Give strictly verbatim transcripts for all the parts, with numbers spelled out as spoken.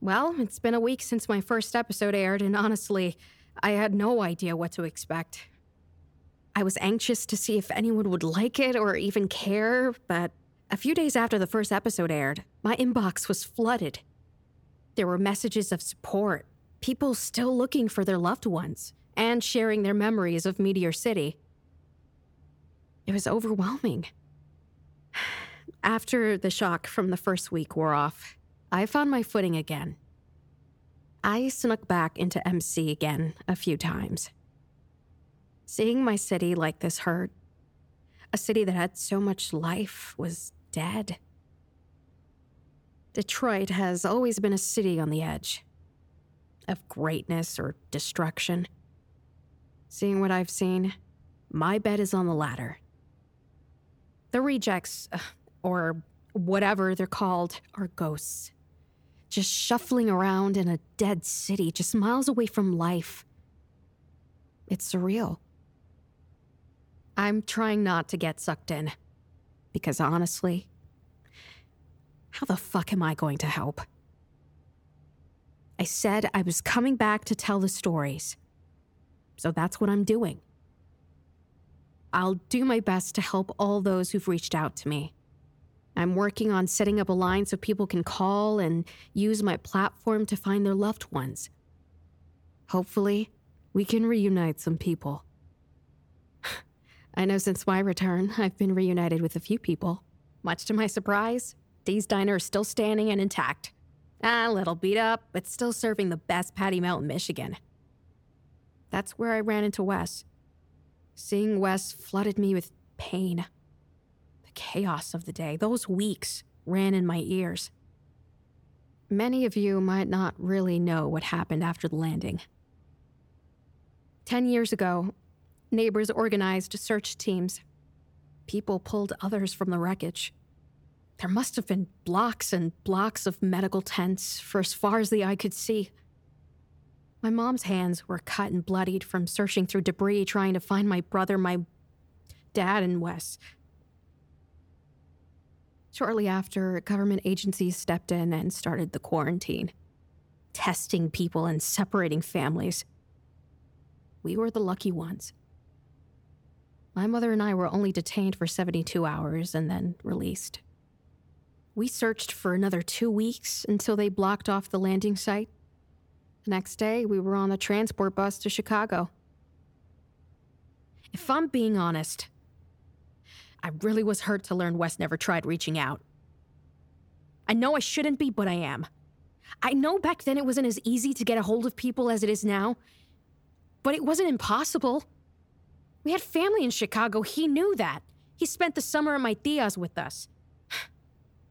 Well, it's been a week since my first episode aired, and honestly, I had no idea what to expect. I was anxious to see if anyone would like it or even care, but a few days after the first episode aired, my inbox was flooded. There were messages of support, people still looking for their loved ones, and sharing their memories of Meteor City. It was overwhelming. After the shock from the first week wore off, I found my footing again. I snuck back into M C again a few times. Seeing my city like this hurt. A city that had so much life was dead. Detroit has always been a city on the edge of greatness or destruction. Seeing what I've seen, my bet is on the latter. The rejects, or whatever they're called, are ghosts. Just shuffling around in a dead city, just miles away from life. It's surreal. I'm trying not to get sucked in, because honestly, how the fuck am I going to help? I said I was coming back to tell the stories, so that's what I'm doing. I'll do my best to help all those who've reached out to me. I'm working on setting up a line so people can call and use my platform to find their loved ones. Hopefully, we can reunite some people. I know since my return, I've been reunited with a few people. Much to my surprise, Dee's Diner is still standing and intact. A little beat up, but still serving the best patty melt in Michigan. That's where I ran into Wes. Seeing Wes flooded me with pain. The chaos of the day, those weeks, ran in my ears. Many of you might not really know what happened after the landing. Ten years ago, neighbors organized search teams. People pulled others from the wreckage. There must have been blocks and blocks of medical tents for as far as the eye could see. My mom's hands were cut and bloodied from searching through debris, trying to find my brother, my dad, and Wes. Shortly after, government agencies stepped in and started the quarantine, testing people and separating families. We were the lucky ones. My mother and I were only detained for seventy-two hours and then released. We searched for another two weeks until they blocked off the landing site. The next day, we were on the transport bus to Chicago. If I'm being honest, I really was hurt to learn Wes never tried reaching out. I know I shouldn't be, but I am. I know back then it wasn't as easy to get a hold of people as it is now, but it wasn't impossible. We had family in Chicago. He knew that. He spent the summer at my tia's with us.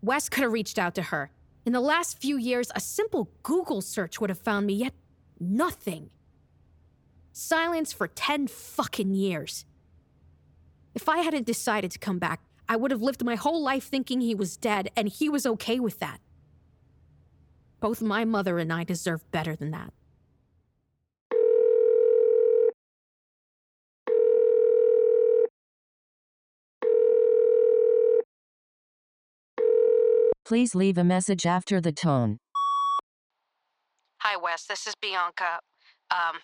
Wes could have reached out to her. In the last few years, a simple Google search would have found me, yet nothing. Silence for ten fucking years. If I hadn't decided to come back, I would have lived my whole life thinking he was dead, and he was okay with that. Both my mother and I deserve better than that. Please leave a message after the tone. Hi, Wes. This is Bianca. Um,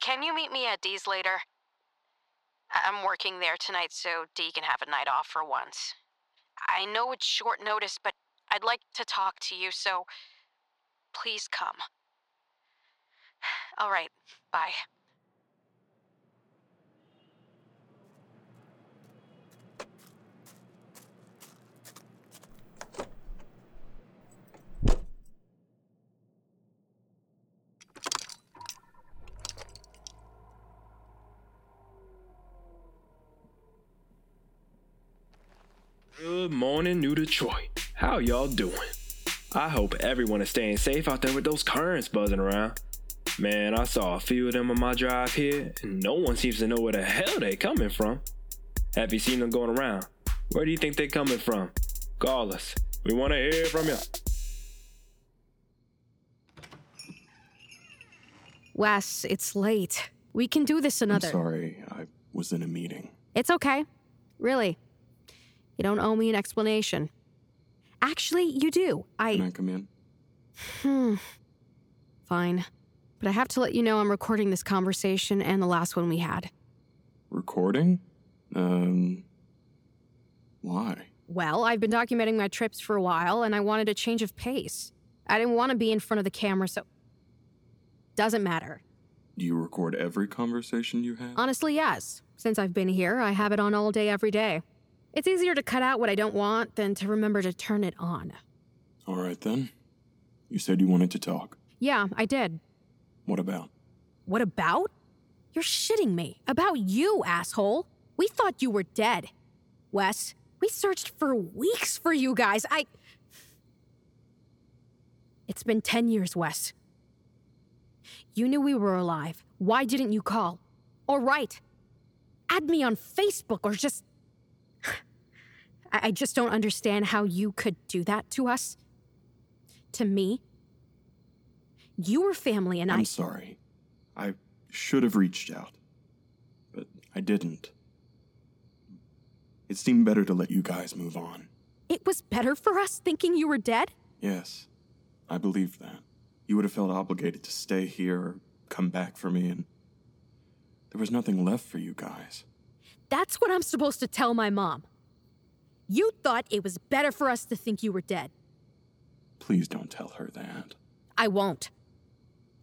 can you meet me at Dee's later? I'm working there tonight, so Dee can have a night off for once. I know it's short notice, but I'd like to talk to you, so please come. All right. Bye. Good morning, New Detroit. How y'all doing? I hope everyone is staying safe out there with those currents buzzing around. Man, I saw a few of them on my drive here, and no one seems to know where the hell they coming from. Have you seen them going around? Where do you think they coming from? Call us. We want to hear from you. Wes, it's late. We can do this another... I'm sorry, I was in a meeting. It's okay. Really. You don't owe me an explanation. Actually, you do. I... Can I come in? Hmm. Fine. But I have to let you know I'm recording this conversation and the last one we had. Recording? Um... Why? Well, I've been documenting my trips for a while, and I wanted a change of pace. I didn't want to be in front of the camera, so... Doesn't matter. Do you record every conversation you have? Honestly, yes. Since I've been here, I have it on all day, every day. It's easier to cut out what I don't want than to remember to turn it on. All right, then. You said you wanted to talk. Yeah, I did. What about? What about? You're shitting me. About you, asshole. We thought you were dead. Wes, we searched for weeks for you guys. I... It's been ten years, Wes. You knew we were alive. Why didn't you call? Or write? Add me on Facebook or just... I just don't understand how you could do that to us. To me. You were family and I... I'm sorry. I should have reached out. But I didn't. It seemed better to let you guys move on. It was better for us thinking you were dead? Yes. I believed that. You would have felt obligated to stay here or come back for me, and there was nothing left for you guys. That's what I'm supposed to tell my mom. You thought it was better for us to think you were dead. Please don't tell her that. I won't.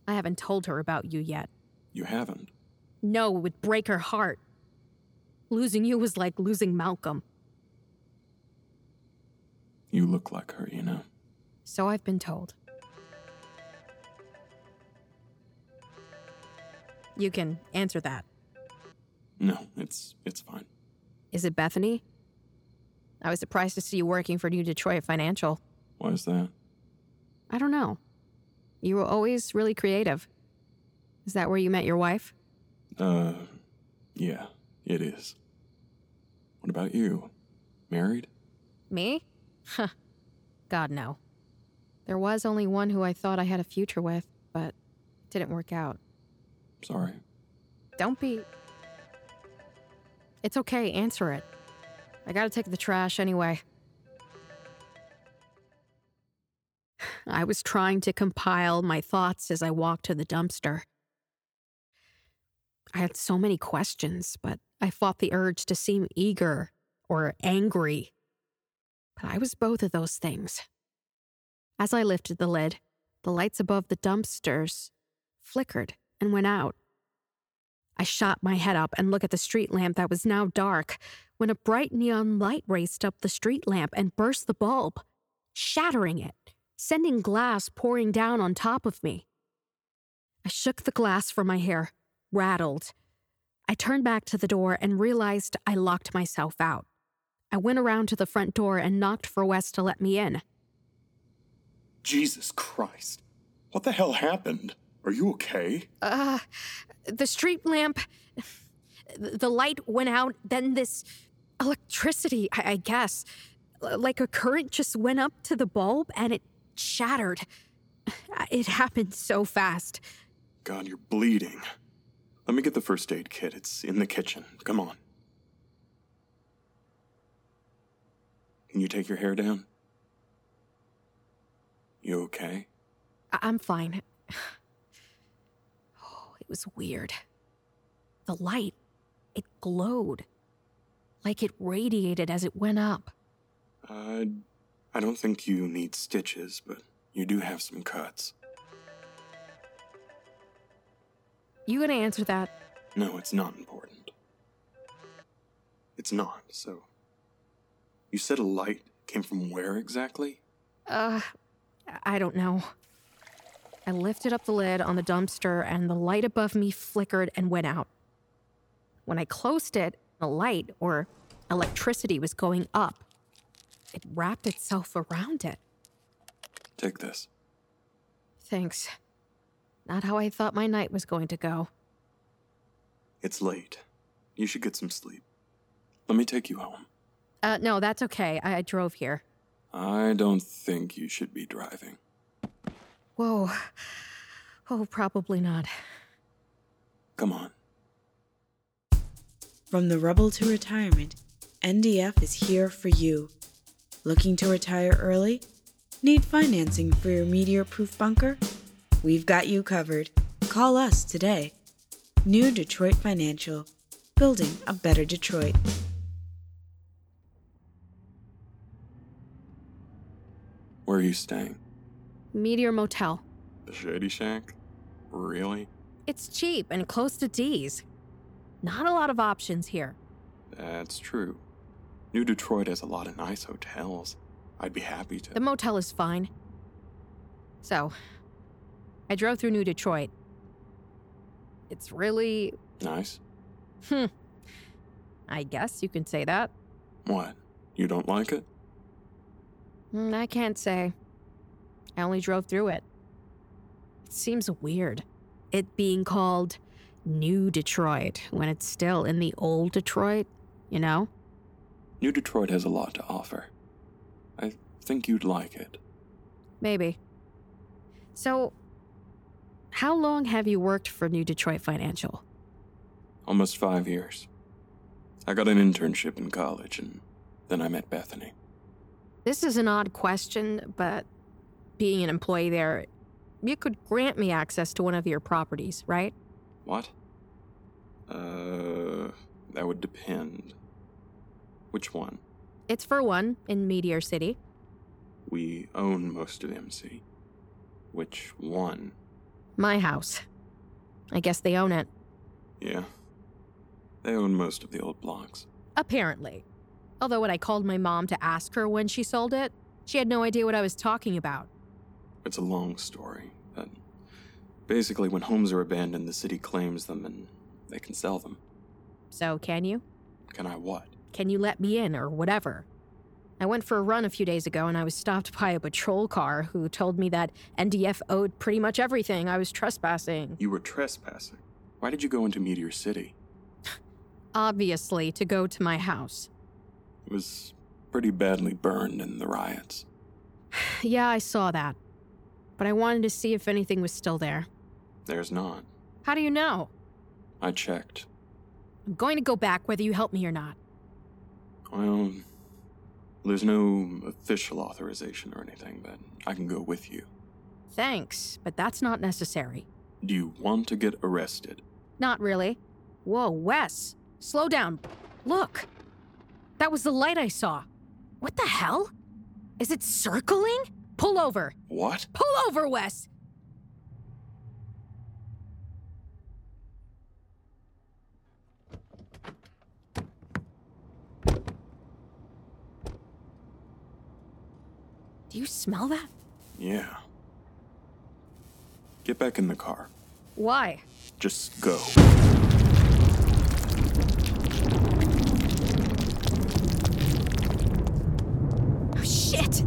I haven't told her about you yet. You haven't? No, it would break her heart. Losing you was like losing Malcolm. You look like her, you know. So I've been told. You can answer that. No, it's it's fine. Is it Bethany? I was surprised to see you working for New Detroit Financial. Why is that? I don't know. You were always really creative. Is that where you met your wife? Uh, yeah, it is. What about you? Married? Me? Huh. God, no. There was only one who I thought I had a future with, but it didn't work out. Sorry. Don't be... It's okay, answer it. I gotta take the trash anyway. I was trying to compile my thoughts as I walked to the dumpster. I had so many questions, but I fought the urge to seem eager or angry. But I was both of those things. As I lifted the lid, the lights above the dumpsters flickered and went out. I shot my head up and looked at the street lamp that was now dark when a bright neon light raced up the street lamp and burst the bulb, shattering it, sending glass pouring down on top of me. I shook the glass from my hair, rattled. I turned back to the door and realized I locked myself out. I went around to the front door and knocked for Wes to let me in. Jesus Christ. What the hell happened? Are you okay? Uh, the street lamp, the light went out, then this electricity, I, I guess. Like a current just went up to the bulb and it shattered. It happened so fast. God, you're bleeding. Let me get the first aid kit. It's in the kitchen. Come on. Can you take your hair down? You okay? I- I'm fine. It was weird. The light, it glowed, like it radiated as it went up. Uh, I don't think you need stitches, but you do have some cuts. You gonna answer that? No, it's not important. It's not, so... You said a light came from where exactly? Uh, I don't know. I lifted up the lid on the dumpster, and the light above me flickered and went out. When I closed it, the light, or electricity, was going up. It wrapped itself around it. Take this. Thanks. Not how I thought my night was going to go. It's late. You should get some sleep. Let me take you home. Uh, no, that's okay. I, I drove here. I don't think you should be driving. Whoa. Oh, probably not. Come on. From the rubble to retirement, N D F is here for you. Looking to retire early? Need financing for your meteor-proof bunker? We've got you covered. Call us today. New Detroit Financial. Building a better Detroit. Where are you staying? Meteor Motel. The Shady Shack? Really? It's cheap and close to Dee's. Not a lot of options here. That's true. New Detroit has a lot of nice hotels. I'd be happy to. The motel is fine. So, I drove through New Detroit. It's really... nice? Hmm. I guess you can say that. What? You don't like it? Mm, I can't say. I only drove through it. It seems weird, it being called New Detroit when it's still in the old Detroit, you know? New Detroit has a lot to offer. I think you'd like it. Maybe. So, how long have you worked for New Detroit Financial? Almost five years. I got an internship in college, and then I met Bethany. This is an odd question, but being an employee there, you could grant me access to one of your properties, right? What? Uh, that would depend. Which one? It's for one, in Meteor City. We own most of M C. Which one? My house. I guess they own it. Yeah. They own most of the old blocks. Apparently. Although when I called my mom to ask her when she sold it, she had no idea what I was talking about. It's a long story, but basically when homes are abandoned, the city claims them and they can sell them. So can you? Can I what? Can you let me in or whatever? I went for a run a few days ago and I was stopped by a patrol car who told me that N D F owed pretty much everything. I was trespassing. You were trespassing? Why did you go into Meteor City? Obviously, to go to my house. It was pretty badly burned in the riots. Yeah, I saw that. But I wanted to see if anything was still there. There's not. How do you know? I checked. I'm going to go back whether you help me or not. Well, there's no official authorization or anything, but I can go with you. Thanks, but that's not necessary. Do you want to get arrested? Not really. Whoa, Wes, slow down. Look, that was the light I saw. What the hell? Is it circling? Pull over. What? Pull over, Wes. Do you smell that? Yeah. Get back in the car. Why? Just go. Oh, shit!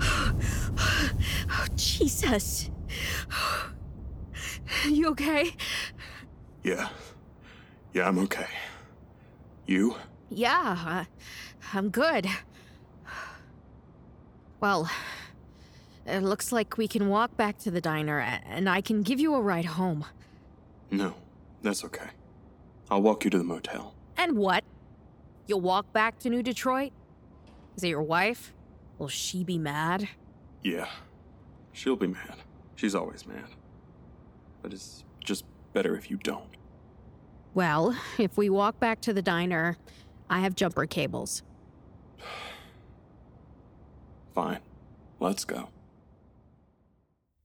Oh, Jesus! You okay? Yeah. Yeah, I'm okay. You? Yeah, uh, I'm good. Well... it looks like we can walk back to the diner, and I can give you a ride home. No, that's okay. I'll walk you to the motel. And what? You'll walk back to New Detroit? Is it your wife? Will she be mad? Yeah, she'll be mad. She's always mad. But it's just better if you don't. Well, if we walk back to the diner, I have jumper cables. Fine. Let's go.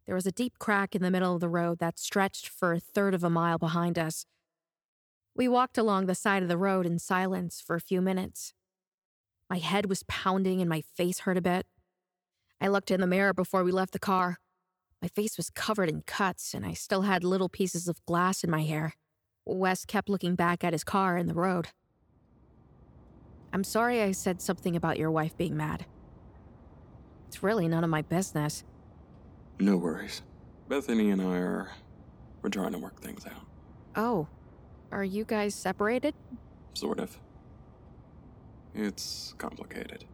There was a deep crack in the middle of the road that stretched for a third of a mile behind us. We walked along the side of the road in silence for a few minutes. My head was pounding and my face hurt a bit. I looked in the mirror before we left the car. My face was covered in cuts and I still had little pieces of glass in my hair. Wes kept looking back at his car in the road. I'm sorry I said something about your wife being mad. It's really none of my business. No worries. Bethany and I are... we're trying to work things out. Oh. Are you guys separated? Sort of. It's complicated.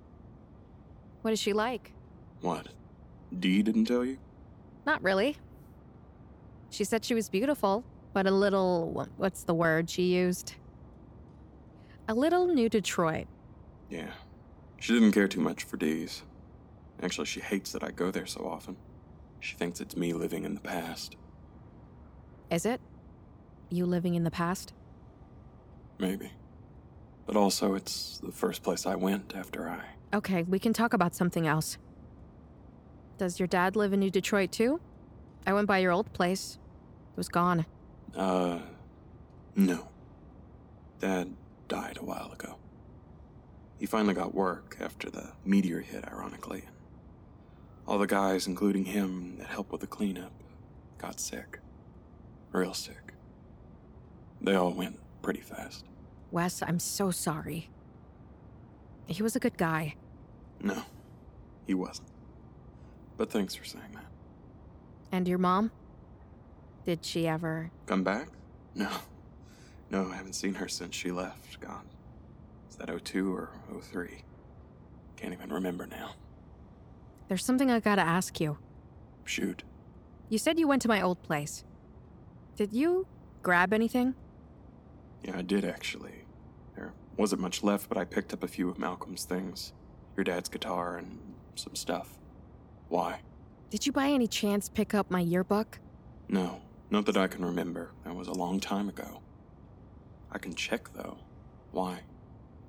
What is she like? What? Dee didn't tell you? Not really. She said she was beautiful, but a little... what's the word she used? A little New Detroit. Yeah. She didn't care too much for Dee's. Actually, she hates that I go there so often. She thinks it's me living in the past. Is it? You living in the past? Maybe. But also, it's the first place I went after I... Okay, we can talk about something else. Does your dad live in New Detroit, too? I went by your old place. It was gone. Uh, no. Dad died a while ago. He finally got work after the meteor hit, ironically. All the guys, including him, that helped with the cleanup, got sick. Real sick. They all went pretty fast. Wes, I'm so sorry. He was a good guy. No, he wasn't. But thanks for saying that. And your mom? Did she ever... Come back? No. No, I haven't seen her since she left. God. Is that oh two or oh three? Can't even remember now. There's something I gotta ask you. Shoot. You said you went to my old place. Did you grab anything? Yeah, I did, actually. There wasn't much left, but I picked up a few of Malcolm's things. Your dad's guitar and some stuff. Why? Did you by any chance pick up my yearbook? No, not that I can remember. That was a long time ago. I can check, though. Why?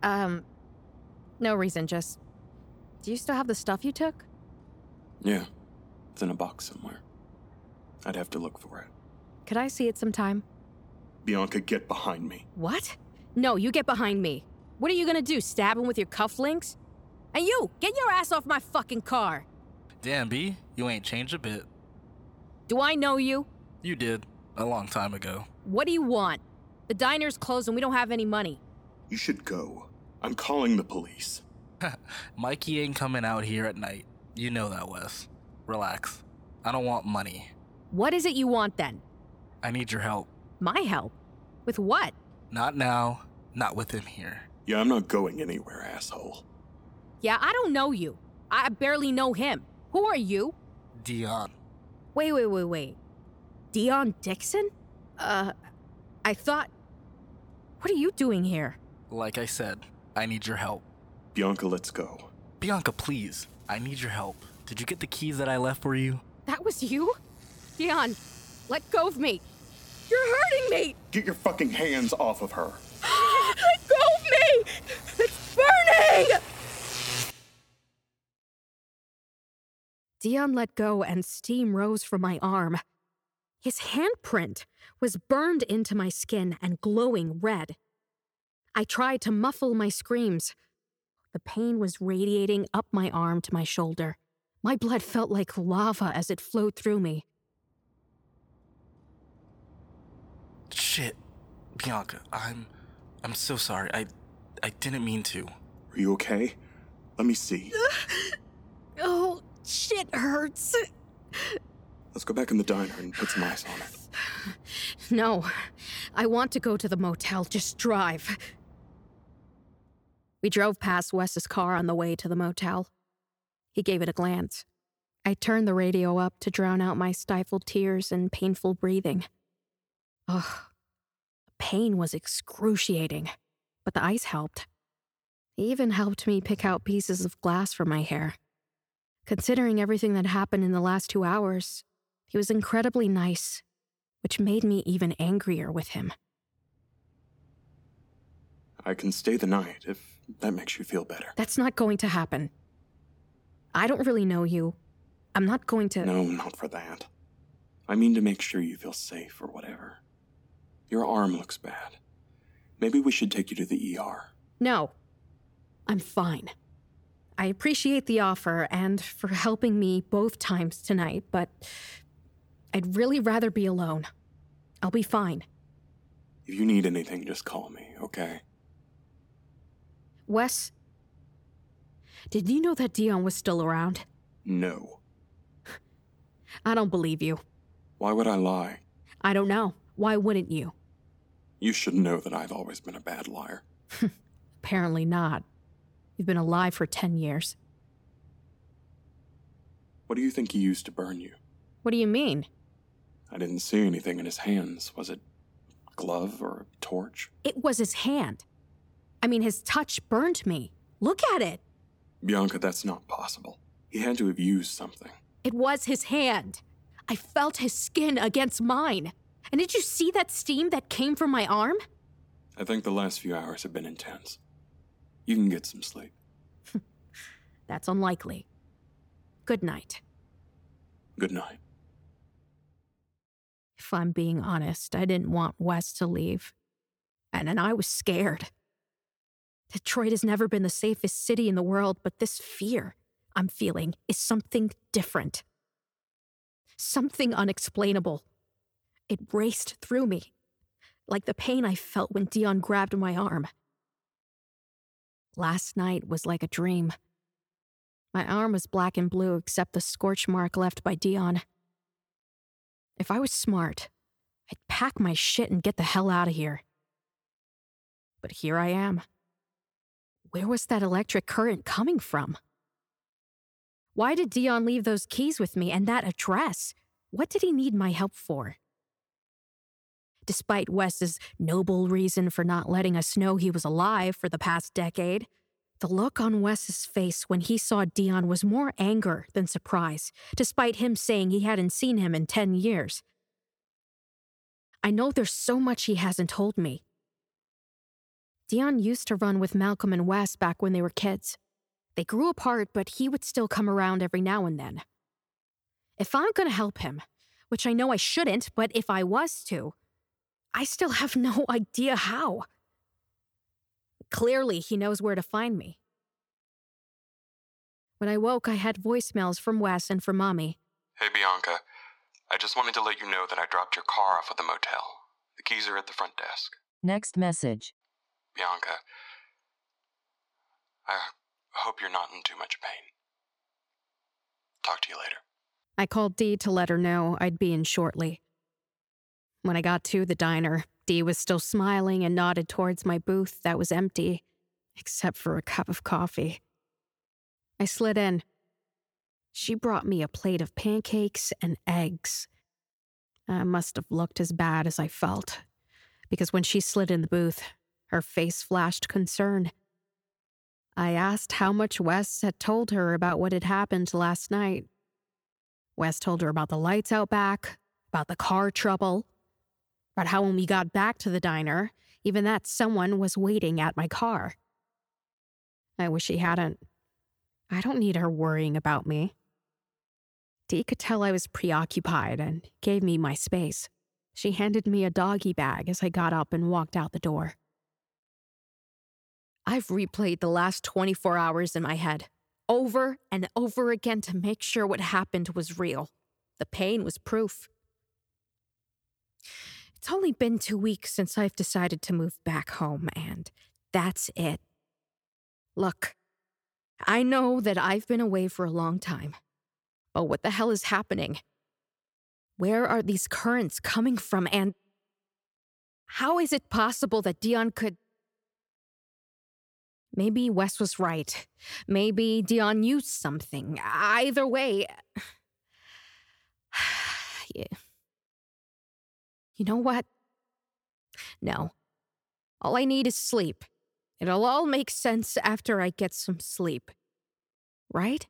Um, no reason, just... Do you still have the stuff you took? Yeah, it's in a box somewhere. I'd have to look for it. Could I see it sometime? Bianca, get behind me. What? No, you get behind me. What are you gonna do, stab him with your cufflinks? And you, get your ass off my fucking car! Damn, B, you ain't changed a bit. Do I know you? You did, a long time ago. What do you want? The diner's closed and we don't have any money. You should go. I'm calling the police. Mikey ain't coming out here at night. You know that, Wes. Relax. I don't want money. What is it you want, then? I need your help. My help? With what? Not now. Not with him here. Yeah, I'm not going anywhere, asshole. Yeah, I don't know you. I barely know him. Who are you? Dion. Wait, wait, wait, wait. Dion Dixon? Uh, I thought... What are you doing here? Like I said, I need your help. Bianca, let's go. Bianca, please. I need your help. Did you get the keys that I left for you? That was you? Dion, let go of me. You're hurting me. Get your fucking hands off of her. Let go of me. It's burning. Dion let go and steam rose from my arm. His handprint was burned into my skin and glowing red. I tried to muffle my screams. The pain was radiating up my arm to my shoulder. My blood felt like lava as it flowed through me. Shit, Bianca, I'm... I'm so sorry. I... I didn't mean to. Are you okay? Let me see. Oh, shit hurts. Let's go back in the diner and put some ice on it. No, I want to go to the motel. Just drive. We drove past Wes's car on the way to the motel. He gave it a glance. I turned the radio up to drown out my stifled tears and painful breathing. Ugh, the pain was excruciating, but the ice helped. It even helped me pick out pieces of glass from my hair. Considering everything that happened in the last two hours, he was incredibly nice, which made me even angrier with him. I can stay the night if that makes you feel better. That's not going to happen. I don't really know you. I'm not going to... No, not for that. I mean to make sure you feel safe or whatever. Your arm looks bad. Maybe we should take you to the E R. No, I'm fine. I appreciate the offer and for helping me both times tonight, but I'd really rather be alone. I'll be fine. If you need anything, just call me, okay? Wes, did you know that Dion was still around? No. I don't believe you. Why would I lie? I don't know. Why wouldn't you? You should know that I've always been a bad liar. Apparently not. You've been alive for ten years. What do you think he used to burn you? What do you mean? I didn't see anything in his hands. Was it a glove or a torch? It was his hand. I mean, his touch burned me. Look at it. Bianca, that's not possible. He had to have used something. It was his hand. I felt his skin against mine. And did you see that steam that came from my arm? I think the last few hours have been intense. You can get some sleep. That's unlikely. Good night. Good night. If I'm being honest, I didn't want Wes to leave. And then I was scared. Detroit has never been the safest city in the world, but this fear I'm feeling is something different. Something unexplainable. It raced through me, like the pain I felt when Dion grabbed my arm. Last night was like a dream. My arm was black and blue except the scorch mark left by Dion. If I was smart, I'd pack my shit and get the hell out of here. But here I am. Where was that electric current coming from? Why did Dion leave those keys with me and that address? What did he need my help for? Despite Wes's noble reason for not letting us know he was alive for the past decade, the look on Wes's face when he saw Dion was more anger than surprise, despite him saying he hadn't seen him in ten years. I know there's so much he hasn't told me. Dion used to run with Malcolm and Wes back when they were kids. They grew apart, but he would still come around every now and then. If I'm going to help him, which I know I shouldn't, but if I was to, I still have no idea how. Clearly, he knows where to find me. When I woke, I had voicemails from Wes and from Mommy. Hey, Bianca. I just wanted to let you know that I dropped your car off at the motel. The keys are at the front desk. Next message. Bianca, I hope you're not in too much pain. Talk to you later. I called Dee to let her know I'd be in shortly. When I got to the diner, Dee was still smiling and nodded towards my booth that was empty, except for a cup of coffee. I slid in. She brought me a plate of pancakes and eggs. I must have looked as bad as I felt, because when she slid in the booth, her face flashed concern. I asked how much Wes had told her about what had happened last night. Wes told her about the lights out back, about the car trouble, about how when we got back to the diner, even that someone was waiting at my car. I wish he hadn't. I don't need her worrying about me. Dee could tell I was preoccupied and gave me my space. She handed me a doggy bag as I got up and walked out the door. I've replayed the last twenty-four hours in my head, over and over again to make sure what happened was real. The pain was proof. It's only been two weeks since I've decided to move back home, and that's it. Look, I know that I've been away for a long time, but what the hell is happening? Where are these currents coming from, and how is it possible that Dion could... Maybe Wes was right. Maybe Dion used something. Either way... yeah. You know what? No. All I need is sleep. It'll all make sense after I get some sleep. Right?